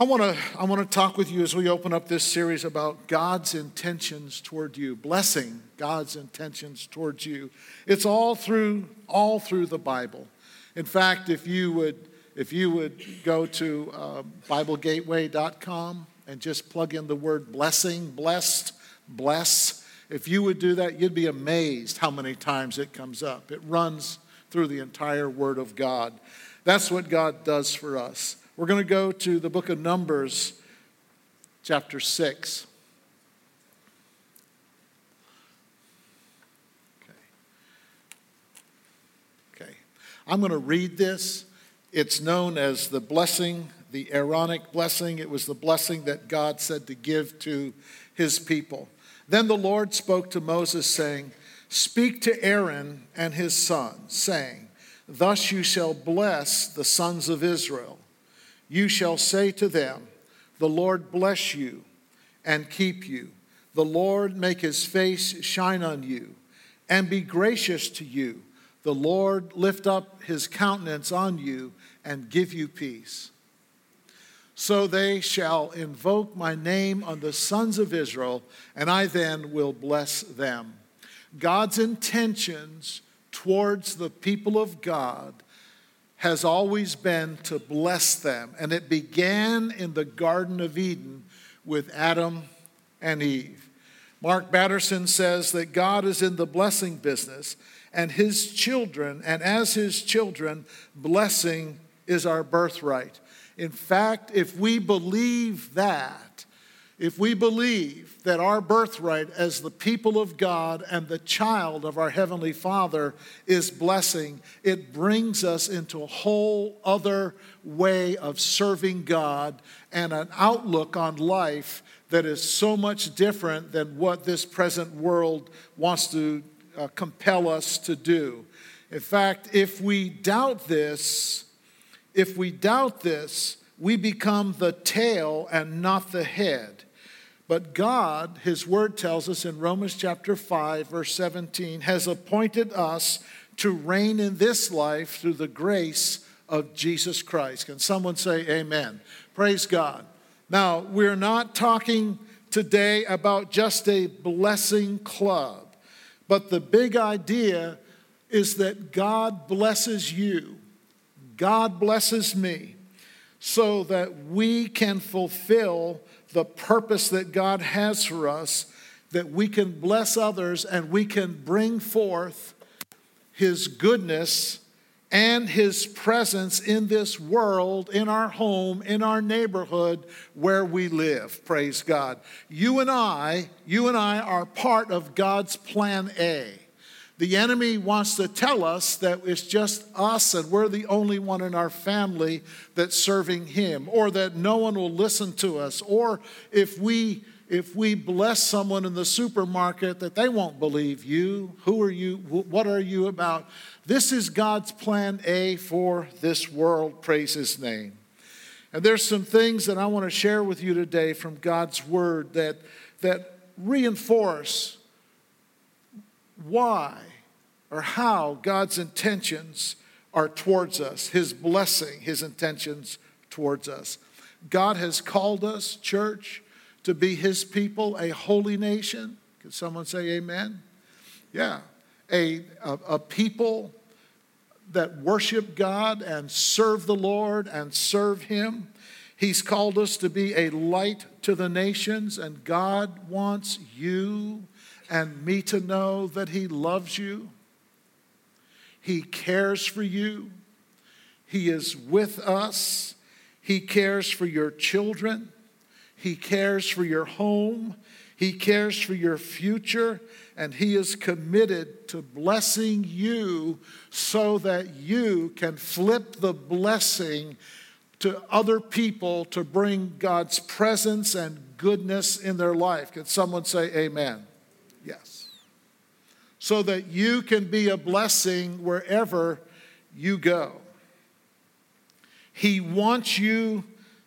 I want to talk with you as we open up this series about God's intentions toward you, blessing God's intentions towards you. It's all through the Bible. In fact, if you would go to BibleGateway.com and just plug in the word blessing, blessed, bless. If you would do that, you'd be amazed how many times it comes up. It runs through the entire Word of God. That's what God does for us. We're going to go to the book of Numbers, chapter 6. Okay. I'm going to read this. It's known as the blessing, the Aaronic blessing. It was the blessing that God said to give to his people. Then the Lord spoke to Moses, saying, "Speak to Aaron and his sons, saying, 'Thus you shall bless the sons of Israel. You shall say to them, the Lord bless you and keep you. The Lord make his face shine on you and be gracious to you. The Lord lift up his countenance on you and give you peace. So they shall invoke my name on the sons of Israel, and I then will bless them.'" God's intentions towards the people of God has always been to bless them. And it began in the Garden of Eden with Adam and Eve. Mark Batterson says that God is in the blessing business and his children, and as his children, blessing is our birthright. In fact, if we believe that our birthright as the people of God and the child of our Heavenly Father is blessing, it brings us into a whole other way of serving God and an outlook on life that is so much different than what this present world wants to compel us to do. In fact, if we doubt this, we become the tail and not the head. But God, his word tells us in Romans chapter 5, verse 17, has appointed us to reign in this life through the grace of Jesus Christ. Can someone say amen? Praise God. Now, we're not talking today about just a blessing club, but the big idea is that God blesses you, God blesses me, so that we can fulfill the purpose that God has for us, that we can bless others and we can bring forth his goodness and his presence in this world, in our home, in our neighborhood, where we live. Praise God. You and I are part of God's plan A. The enemy wants to tell us that it's just us and we're the only one in our family that's serving him, or that no one will listen to us, or if we bless someone in the supermarket that they won't believe you. Who are you? What are you about? This is God's plan A for this world. Praise his name. And there's some things that I want to share with you today from God's word that reinforce why or how God's intentions are towards us, his blessing, his intentions towards us. God has called us, church, to be his people, a holy nation. Can someone say amen? Yeah. A people that worship God and serve the Lord and serve him. He's called us to be a light to the nations, and God wants you and me to know that he loves you, he cares for you, he is with us, he cares for your children, he cares for your home, he cares for your future, and he is committed to blessing you so that you can flip the blessing to other people to bring God's presence and goodness in their life. Can someone say amen? Yes. So that you can be a blessing wherever you go. He wants you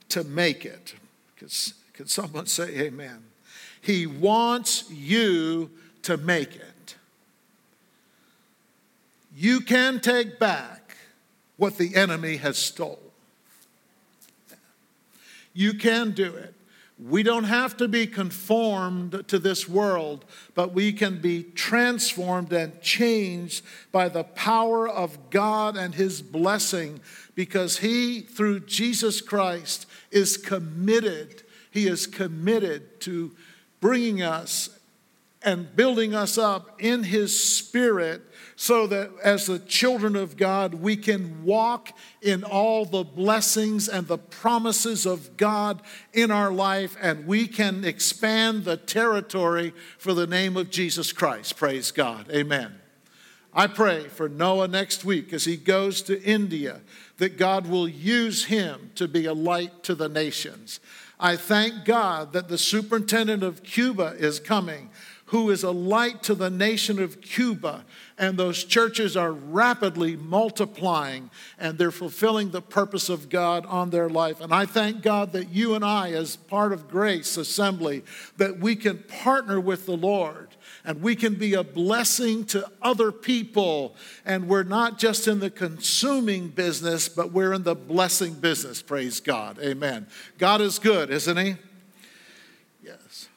to make it. Can someone say amen? He wants you to make it. You can take back what the enemy has stolen. You can do it. We don't have to be conformed to this world, but we can be transformed and changed by the power of God and His blessing, because He, through Jesus Christ, is committed. He is committed to bringing us and building us up in His Spirit, so that as the children of God, we can walk in all the blessings and the promises of God in our life, and we can expand the territory for the name of Jesus Christ. Praise God. Amen. I pray for Noah next week as he goes to India, that God will use him to be a light to the nations. I thank God that the superintendent of Cuba is coming, who is a light to the nation of Cuba. And those churches are rapidly multiplying, and they're fulfilling the purpose of God on their life. And I thank God that you and I, as part of Grace Assembly, that we can partner with the Lord, and we can be a blessing to other people. And we're not just in the consuming business, but we're in the blessing business. Praise God. Amen. God is good, isn't He? Yes.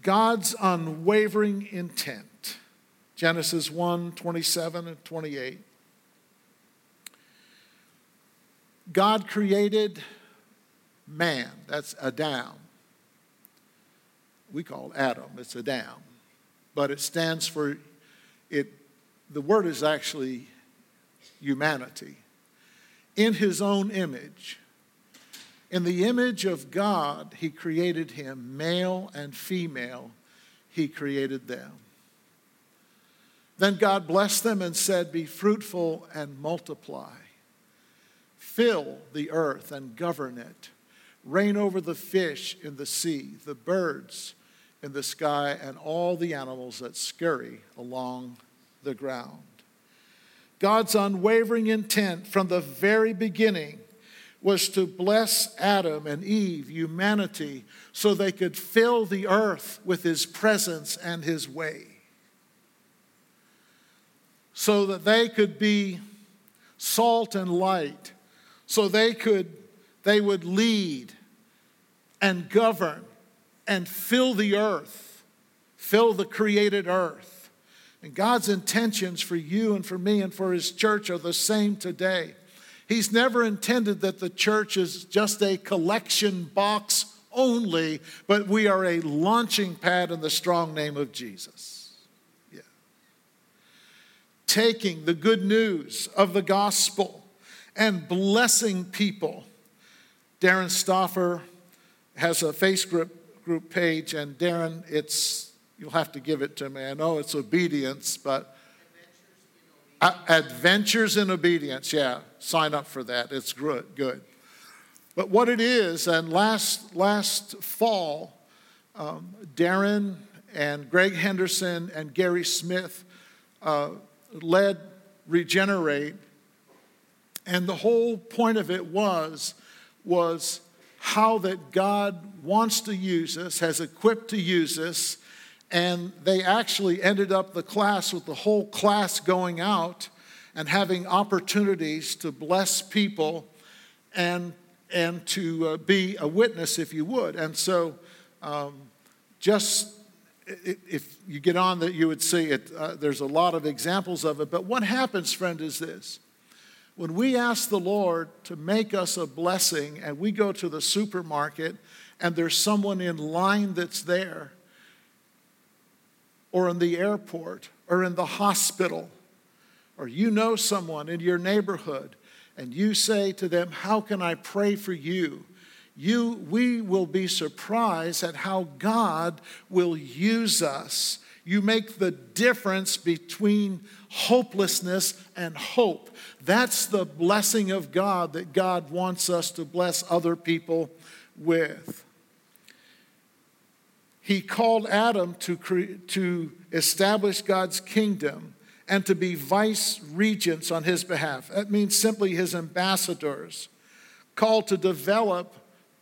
God's unwavering intent, Genesis 1, 27 and 28. God created man, that's Adam. We call it Adam, it's Adam. But it stands for, the word is actually humanity. In His own image. In the image of God, He created him, male and female, He created them. Then God blessed them and said, "Be fruitful and multiply. Fill the earth and govern it. Reign over the fish in the sea, the birds in the sky, and all the animals that scurry along the ground." God's unwavering intent from the very beginning was to bless Adam and Eve, humanity, so they could fill the earth with His presence and His way. So that they could be salt and light. So they would lead and govern and fill the earth, fill the created earth. And God's intentions for you and for me and for His church are the same today. He's never intended that the church is just a collection box only, but we are a launching pad in the strong name of Jesus. Yeah. Taking the good news of the gospel and blessing people. Darren Stauffer has a Facebook group page, and Darren, you'll have to give it to me. I know it's obedience, but Adventures in Obedience, yeah. Sign up for that. It's good. But what it is, and last fall, Darren and Greg Henderson and Gary Smith led Regenerate, and the whole point of it was how that God wants to use us, has equipped to use us. And they actually ended up the class with the whole class going out and having opportunities to bless people and to be a witness, if you would. And so just if you get on that, you would see it. There's a lot of examples of it. But what happens, friend, is this. When we ask the Lord to make us a blessing and we go to the supermarket and there's someone in line that's there, or in the airport, or in the hospital, or you know someone in your neighborhood, and you say to them, "How can I pray for you?" We will be surprised at how God will use us. You make the difference between hopelessness and hope. That's the blessing of God that God wants us to bless other people with. He called Adam to establish God's kingdom and to be vice regents on his behalf. That means simply his ambassadors, called to develop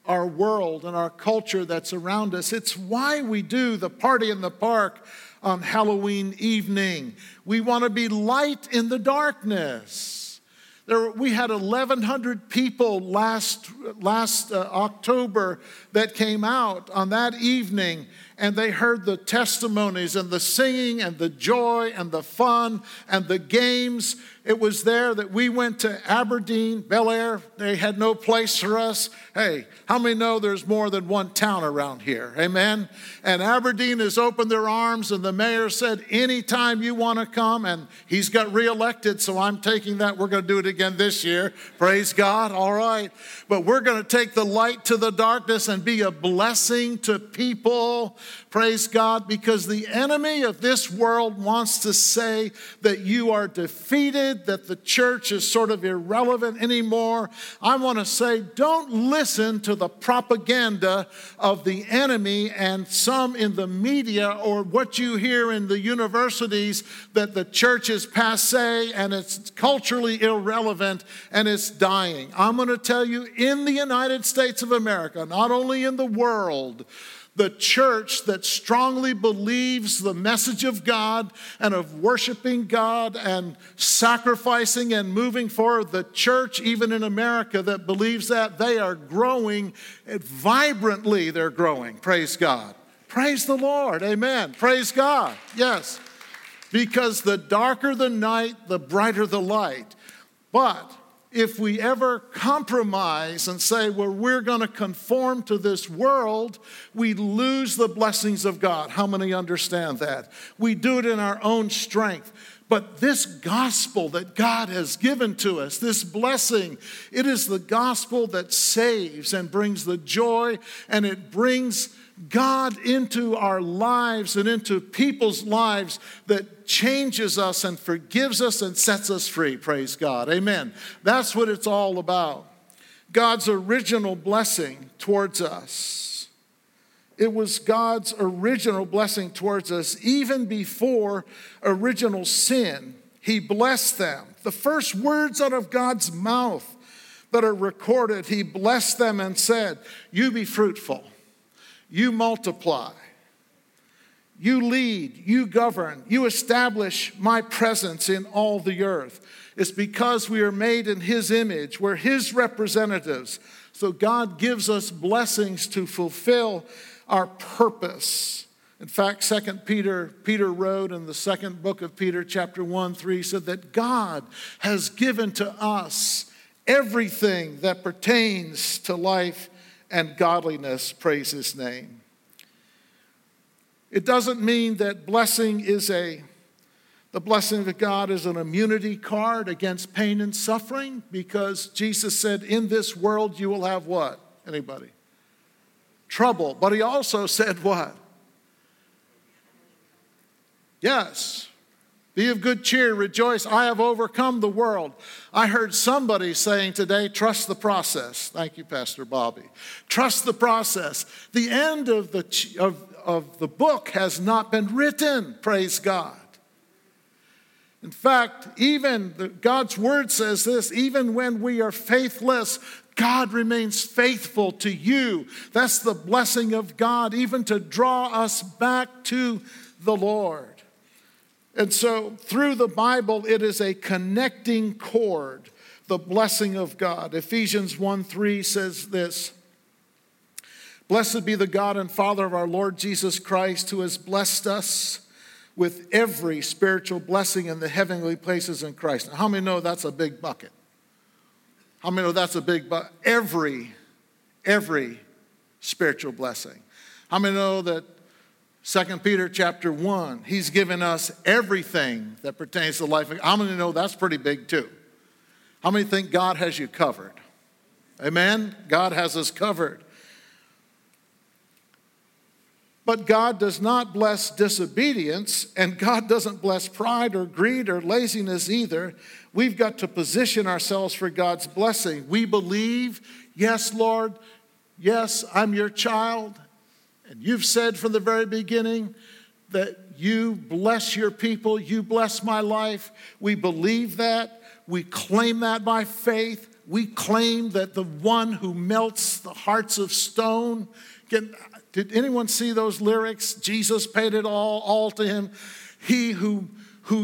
our world and our culture that's around us. It's why we do the party in the park on Halloween evening. We want to be light in the darkness. We had 1,100 people last October that came out on that evening, and they heard the testimonies and the singing and the joy and the fun and the games. It was there that we went to Aberdeen, Bel Air. They had no place for us. Hey, how many know there's more than one town around here? Amen? And Aberdeen has opened their arms, and the mayor said, anytime you want to come. And he's got reelected, so I'm taking that. We're going to do it again this year. Praise God. All right. But we're going to take the light to the darkness and be a blessing to people. Praise God, because the enemy of this world wants to say that you are defeated, that the church is sort of irrelevant anymore. I want to say, don't listen to the propaganda of the enemy and some in the media or what you hear in the universities that the church is passé and it's culturally irrelevant and it's dying. I'm going to tell you, in the United States of America, not only in the world, the church that strongly believes the message of God and of worshiping God and sacrificing and moving forward, the church, even in America, that believes that, they are growing vibrantly. They're growing. Praise God. Praise the Lord. Amen. Praise God. Yes. Because the darker the night, the brighter the light. But if we ever compromise and say, well, we're going to conform to this world, we lose the blessings of God. How many understand that? We do it in our own strength. But this gospel that God has given to us, this blessing, it is the gospel that saves and brings the joy, and it brings God into our lives and into people's lives that changes us and forgives us and sets us free. Praise God. Amen. That's what it's all about. God's original blessing towards us. It was God's original blessing towards us even before original sin. He blessed them. The first words out of God's mouth that are recorded, he blessed them and said, you be fruitful. You multiply, you lead, you govern, you establish my presence in all the earth. It's because we are made in his image. We're his representatives. So God gives us blessings to fulfill our purpose. In fact, Peter wrote in the second book of Peter, chapter 1:3, said that God has given to us everything that pertains to life and godliness. Praise his name. It doesn't mean that the blessing of God is an immunity card against pain and suffering, because Jesus said, in this world you will have what? Anybody? Trouble. But he also said what? Yes. Be of good cheer, rejoice, I have overcome the world. I heard somebody saying today, trust the process. Thank you, Pastor Bobby. Trust the process. The end of the book has not been written, praise God. In fact, even God's word says this, even when we are faithless, God remains faithful to you. That's the blessing of God, even to draw us back to the Lord. And so through the Bible, it is a connecting cord, the blessing of God. Ephesians 1:3 says this, blessed be the God and Father of our Lord Jesus Christ, who has blessed us with every spiritual blessing in the heavenly places in Christ. Now, how many know that's a big bucket? How many know that's a big bucket? Every spiritual blessing. How many know that 2 Peter chapter 1, he's given us everything that pertains to life. How many know that's pretty big too? How many think God has you covered? Amen? God has us covered. But God does not bless disobedience, and God doesn't bless pride or greed or laziness either. We've got to position ourselves for God's blessing. We believe, yes, Lord, yes, I'm your child. And you've said from the very beginning that you bless your people, you bless my life. We believe that. We claim that by faith. We claim that the one who melts the hearts of stone can... Did anyone see those lyrics? Jesus paid it all to him. He who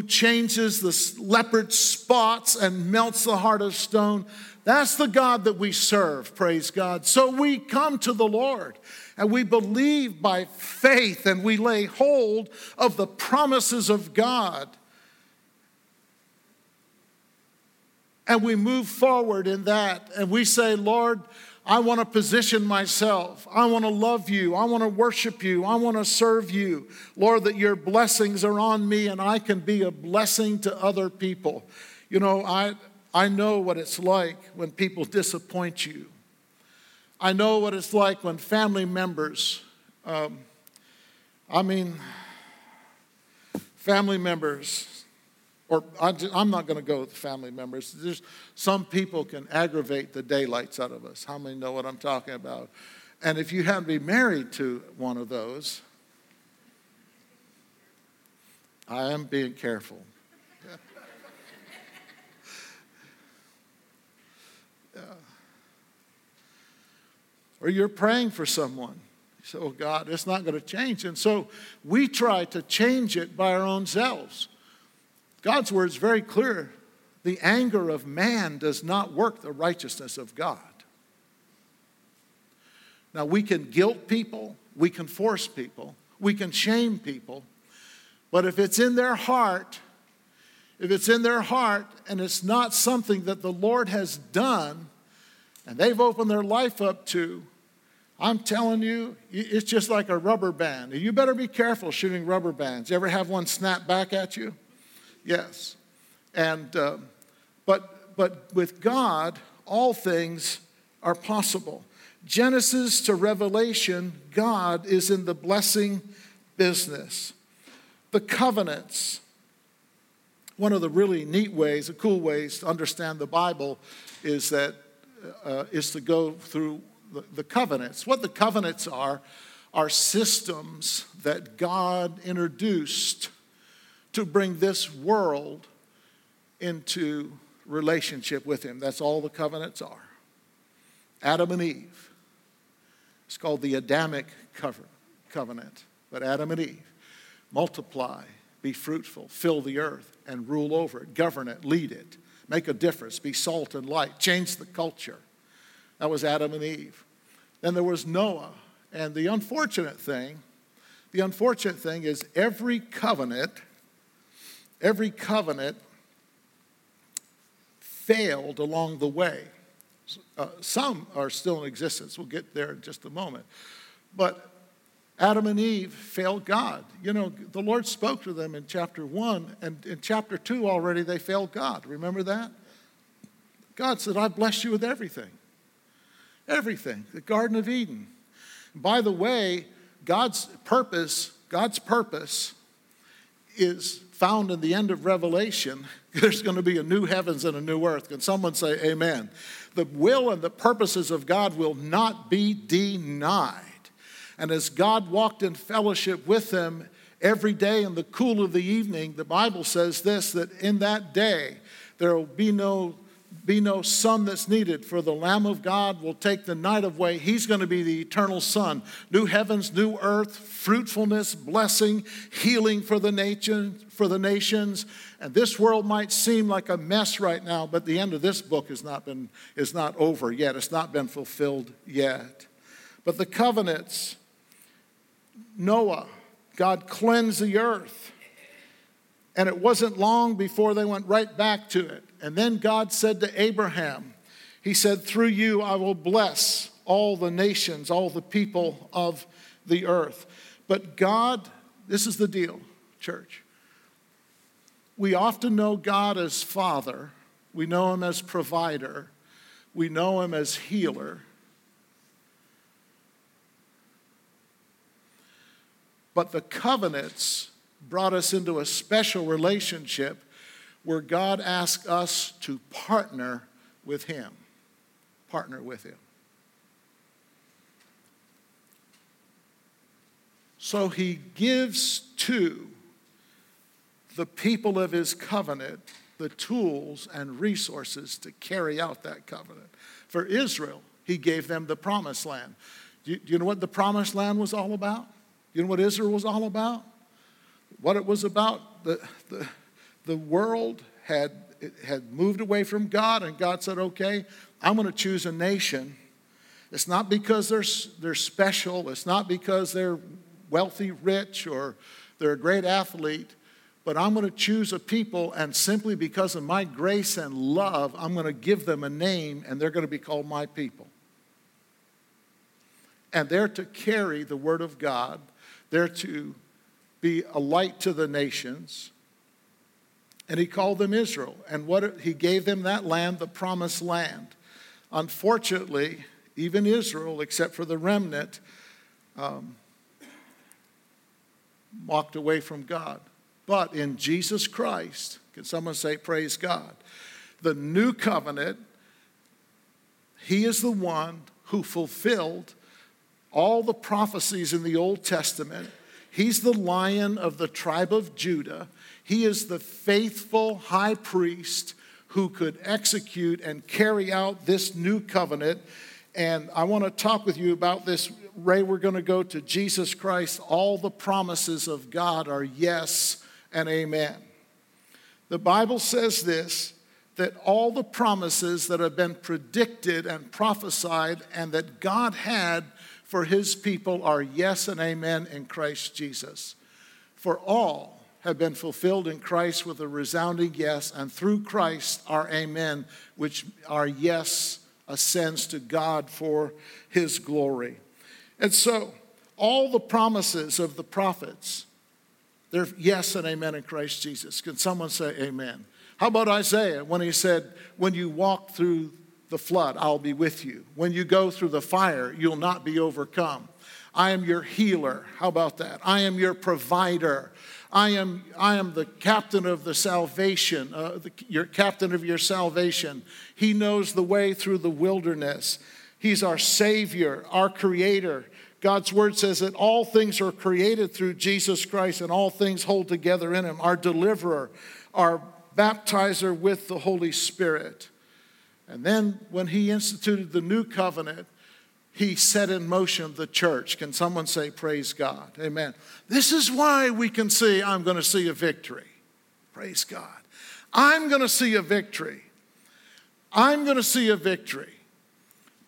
changes the leopard spots and melts the heart of stone. That's the God that we serve, praise God. So we come to the Lord and we believe by faith and we lay hold of the promises of God. And we move forward in that and we say, Lord, I want to position myself. I want to love you. I want to worship you. I want to serve you. Lord, that your blessings are on me and I can be a blessing to other people. You know, I know what it's like when people disappoint you. I know what it's like when family members, I'm not going to go with family members. There's, some people can aggravate the daylights out of us. How many know what I'm talking about? And if you happen to be married to one of those, I am being careful. Yeah. Or you're praying for someone. You say, oh, God, it's not going to change. And so we try to change it by our own selves. God's word is very clear. The anger of man does not work the righteousness of God. Now, we can guilt people. We can force people. We can shame people. But if it's in their heart, and it's not something that the Lord has done and they've opened their life up to, I'm telling you, it's just like a rubber band. You better be careful shooting rubber bands. You ever have one snap back at you? Yes, and but with God, all things are possible. Genesis to Revelation, God is in the blessing business. The covenants. One of the really neat ways, the cool ways to understand the Bible is that is to go through the covenants. What the covenants are systems that God introduced to bring this world into relationship with him. That's all the covenants are. Adam and Eve. It's called the Adamic covenant. But Adam and Eve. Multiply, be fruitful, fill the earth, and rule over it, govern it, lead it, make a difference, be salt and light, change the culture. That was Adam and Eve. Then there was Noah. And the unfortunate thing is every covenant failed along the way. Some are still in existence. We'll get there in just a moment. But Adam and Eve failed God. You know, the Lord spoke to them in chapter 1, and in chapter 2 already they failed God. Remember that? God said, I bless you with everything. Everything. The Garden of Eden. By the way, God's purpose is found in the end of Revelation. There's going to be a new heavens and a new earth. Can someone say amen? The will and the purposes of God will not be denied. And as God walked in fellowship with them every day in the cool of the evening, the Bible says this, that in that day there will be no sun that's needed, for the Lamb of God will take the night away. He's going to be the eternal sun. New heavens, new earth, fruitfulness, blessing, healing for the nations. And this world might seem like a mess right now, but the end of this book is not over yet. It's not been fulfilled yet. But the covenants, Noah, God cleansed the earth. And it wasn't long before they went right back to it. And then God said to Abraham, he said, through you I will bless all the nations, all the people of the earth. But God, this is the deal, church. We often know God as Father. We know him as provider. We know him as healer. But the covenants brought us into a special relationship where God asked us to partner with him. Partner with him. So he gives to the people of his covenant the tools and resources to carry out that covenant. For Israel, he gave them the promised land. Do you know what the promised land was all about? You know what Israel was all about? What it was about, the world had moved away from God, and God said, okay, I'm going to choose a nation. It's not because they're special. It's not because they're wealthy, rich, or they're a great athlete. But I'm going to choose a people, and simply because of my grace and love, I'm going to give them a name, and they're going to be called my people. And they're to carry the word of God. They're to be a light to the nations. And he called them Israel. And he gave them that land, the promised land. Unfortunately, even Israel, except for the remnant, walked away from God. But in Jesus Christ, can someone say praise God? The new covenant, he is the one who fulfilled all the prophecies in the Old Testament. He's the Lion of the tribe of Judah. He is the faithful high priest who could execute and carry out this new covenant. And I want to talk with you about this. Ray, we're going to go to Jesus Christ. All the promises of God are yes and amen. The Bible says this, that all the promises that have been predicted and prophesied and that God had for his people are yes and amen in Christ Jesus. For all have been fulfilled in Christ with a resounding yes, and through Christ our amen, which our yes ascends to God for his glory. And so all the promises of the prophets, they're yes and amen in Christ Jesus. Can someone say amen? How about Isaiah when he said, when you walk through the flood, I'll be with you. When you go through the fire, you'll not be overcome. I am your healer. How about that? I am your provider. I am the captain of the salvation, your captain of your salvation. He knows the way through the wilderness. He's our Savior, our Creator. God's Word says that all things are created through Jesus Christ and all things hold together in him. Our deliverer, our baptizer with the Holy Spirit. And then when he instituted the new covenant, he set in motion the church. Can someone say praise God? Amen. This is why we can see I'm going to see a victory. Praise God. I'm going to see a victory. I'm going to see a victory.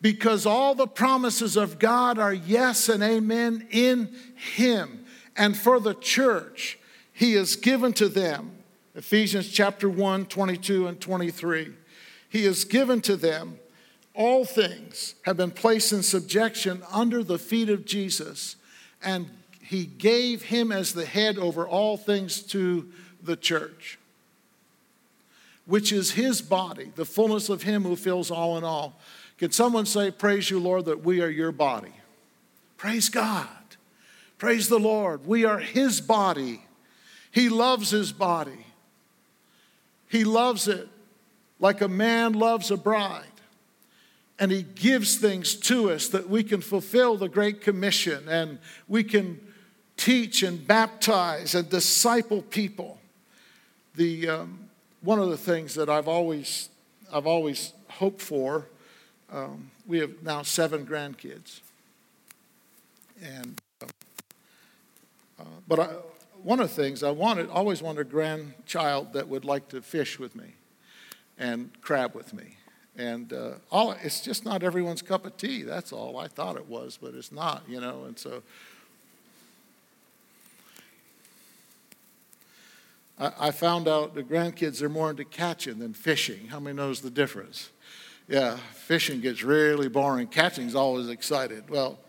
Because all the promises of God are yes and amen in him. And for the church, he has given to them. Ephesians chapter 1, 22 and 23. He has given to them. All things have been placed in subjection under the feet of Jesus, and he gave him as the head over all things to the church, which is his body, the fullness of him who fills all in all. Can someone say, praise you, Lord, that we are your body? Praise God. Praise the Lord. We are his body. He loves his body. He loves it like a man loves a bride. And he gives things to us that we can fulfill the Great Commission, and we can teach and baptize and disciple people. One of the things that I've always hoped for, we have now 7 grandkids, and one of the things I always wanted a grandchild that would like to fish with me, and crab with me. And it's just not everyone's cup of tea, that's all. I thought it was, but it's not, you know. And so I found out the grandkids are more into catching than fishing. How many knows the difference? Yeah, fishing gets really boring. Catching's always excited. Well,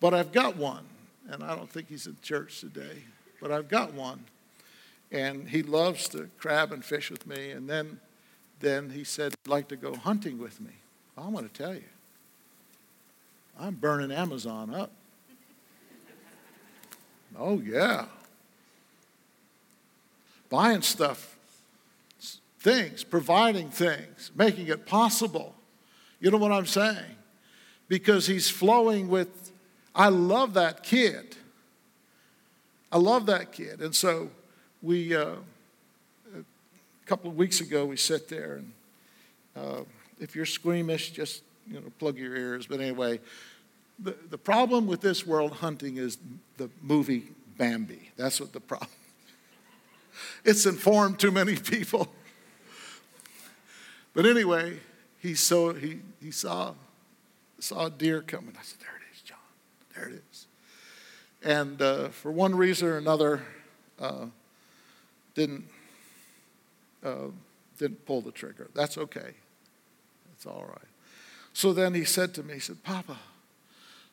but I've got one, and I don't think he's in church today, but I've got one. And he loves to crab and fish with me, and then he said, I'd like to go hunting with me. Well, I want to tell you, I'm burning Amazon up. Oh, yeah. Buying stuff, things, providing things, making it possible. You know what I'm saying? Because he's flowing with, I love that kid. I love that kid. And so we, a couple of weeks ago, we sit there and if you're squeamish, just, you know, plug your ears. But anyway, the problem with this world hunting is the movie Bambi. That's what the problem is. It's informed too many people. But anyway, he saw a deer coming. I said, there it is, John. There it is. And for one reason or another, didn't pull the trigger. That's okay. It's all right. So then he said to me, he said, Papa,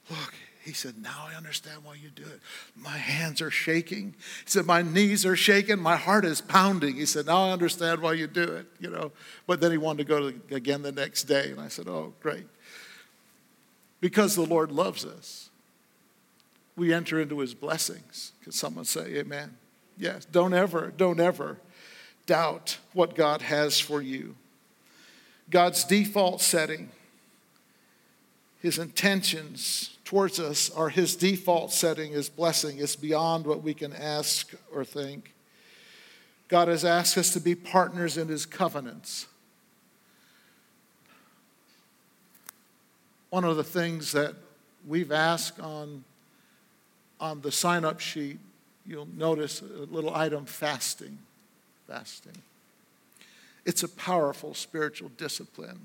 look. He said, now I understand why you do it. My hands are shaking. He said, my knees are shaking. My heart is pounding. He said, now I understand why you do it, you know. But then he wanted to go to again the next day. And I said, oh, great. Because the Lord loves us, we enter into his blessings. Can someone say amen? Yes. Don't ever doubt what God has for you. God's default setting, his intentions towards us are his default setting, his blessing. It's beyond what we can ask or think. God has asked us to be partners in his covenants. One of the things that we've asked on the sign-up sheet, you'll notice a little item, fasting. Fasting. It's a powerful spiritual discipline.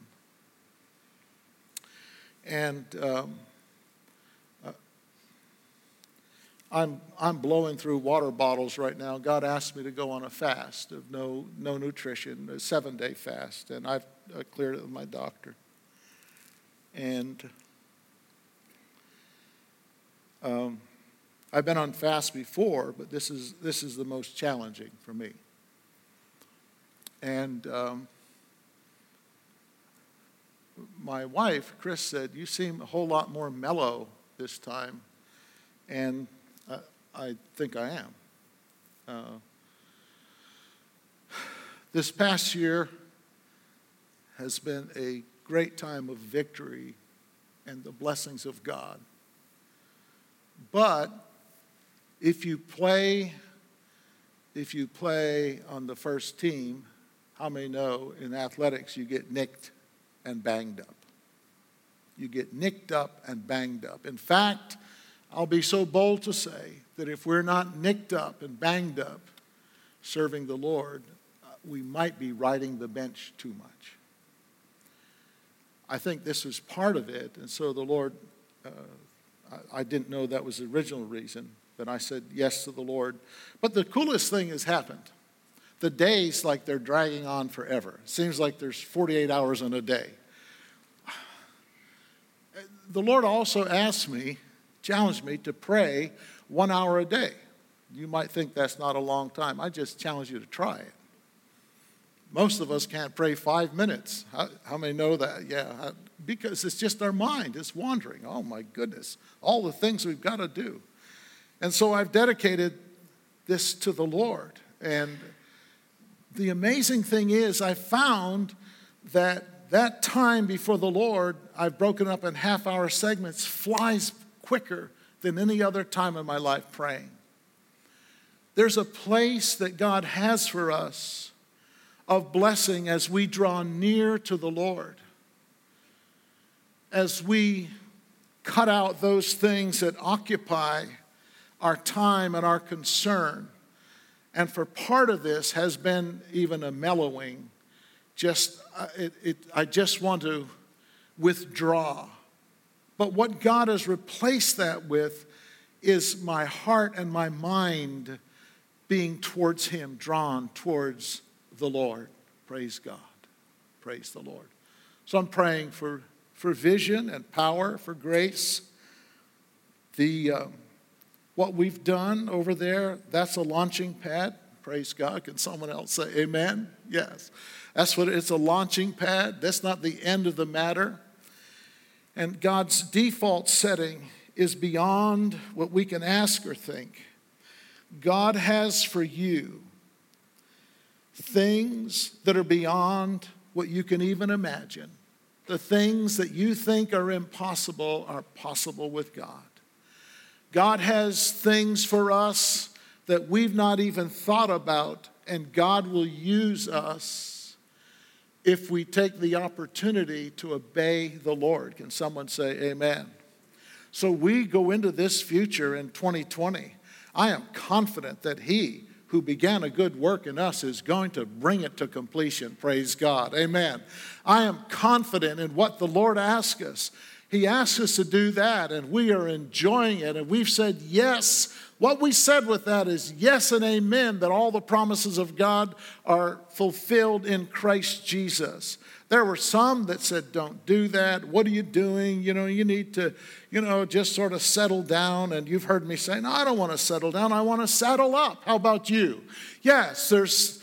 And I'm blowing through water bottles right now. God asked me to go on a fast of no nutrition, a 7-day fast, and I've cleared it with my doctor. And I've been on fast before, but this is the most challenging for me. And my wife, Chris, said, you seem a whole lot more mellow this time, and I think I am. This past year has been a great time of victory and the blessings of God. But if you play on the first team, how many know in athletics you get nicked and banged up? You get nicked up and banged up. In fact, I'll be so bold to say that if we're not nicked up and banged up serving the Lord, we might be riding the bench too much. I think this is part of it, and so the Lord, I didn't know that was the original reason, but I said yes to the Lord. But the coolest thing has happened. The days, like they're dragging on forever. It seems like there's 48 hours in a day. The Lord also asked me, challenged me to pray 1 hour a day. You might think that's not a long time. I just challenge you to try it. Most of us can't pray 5 minutes. How many know that? Yeah, because it's just our mind. It's wandering. Oh, my goodness. All the things we've got to do. And so I've dedicated this to the Lord. And the amazing thing is I found that time before the Lord, I've broken up in half-hour segments, flies quicker than any other time in my life praying. There's a place that God has for us of blessing as we draw near to the Lord, as we cut out those things that occupy our time and our concern. And for part of this has been even a mellowing. I just want to withdraw. But what God has replaced that with is my heart and my mind being towards him, drawn towards the Lord. Praise God. Praise the Lord. So I'm praying for vision and power, for grace. What we've done over there, that's a launching pad. Praise God. Can someone else say amen? Yes. That's what it's a launching pad. That's not the end of the matter. And God's default setting is beyond what we can ask or think. God has for you things that are beyond what you can even imagine. The things that you think are impossible are possible with God. God has things for us that we've not even thought about, and God will use us if we take the opportunity to obey the Lord. Can someone say amen? So we go into this future in 2020. I am confident that He who began a good work in us is going to bring it to completion. Praise God. Amen. I am confident in what the Lord asks us. He asks us to do that, and we are enjoying it, and we've said yes. What we said with that is yes and amen, that all the promises of God are fulfilled in Christ Jesus. There were some that said, don't do that. What are you doing? You know, you need to, just sort of settle down. And you've heard me say, no, I don't want to settle down. I want to saddle up. How about you? Yes, there's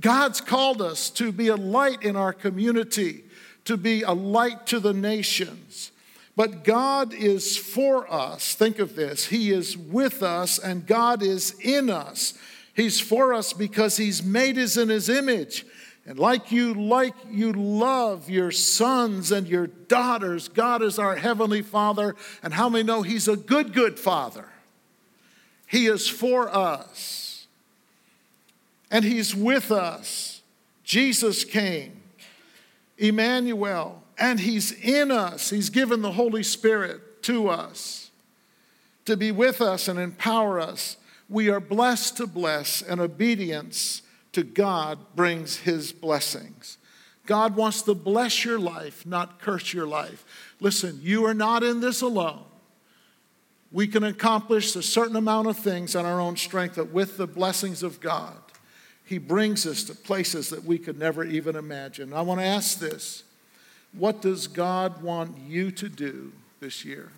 God's called us to be a light in our community, to be a light to the nations. But God is for us. Think of this. He is with us and God is in us. He's for us because He's made us in His image. And like you love your sons and your daughters, God is our Heavenly Father. And how many know He's a good, good Father? He is for us. And He's with us. Jesus came. Emmanuel. And He's in us. He's given the Holy Spirit to us to be with us and empower us. We are blessed to bless, and obedience to God brings His blessings. God wants to bless your life, not curse your life. Listen, you are not in this alone. We can accomplish a certain amount of things on our own strength, but with the blessings of God, He brings us to places that we could never even imagine. I want to ask this. What does God want you to do this year?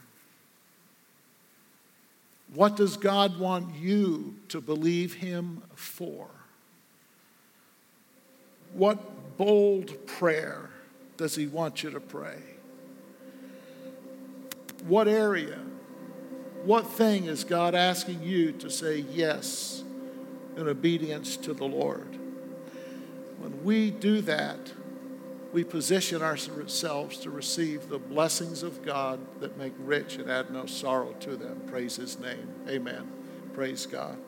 What does God want you to believe Him for? What bold prayer does He want you to pray? What area, what thing is God asking you to say yes in obedience to the Lord? When we do that, we position ourselves to receive the blessings of God that make rich and add no sorrow to them. Praise His name. Amen. Praise God.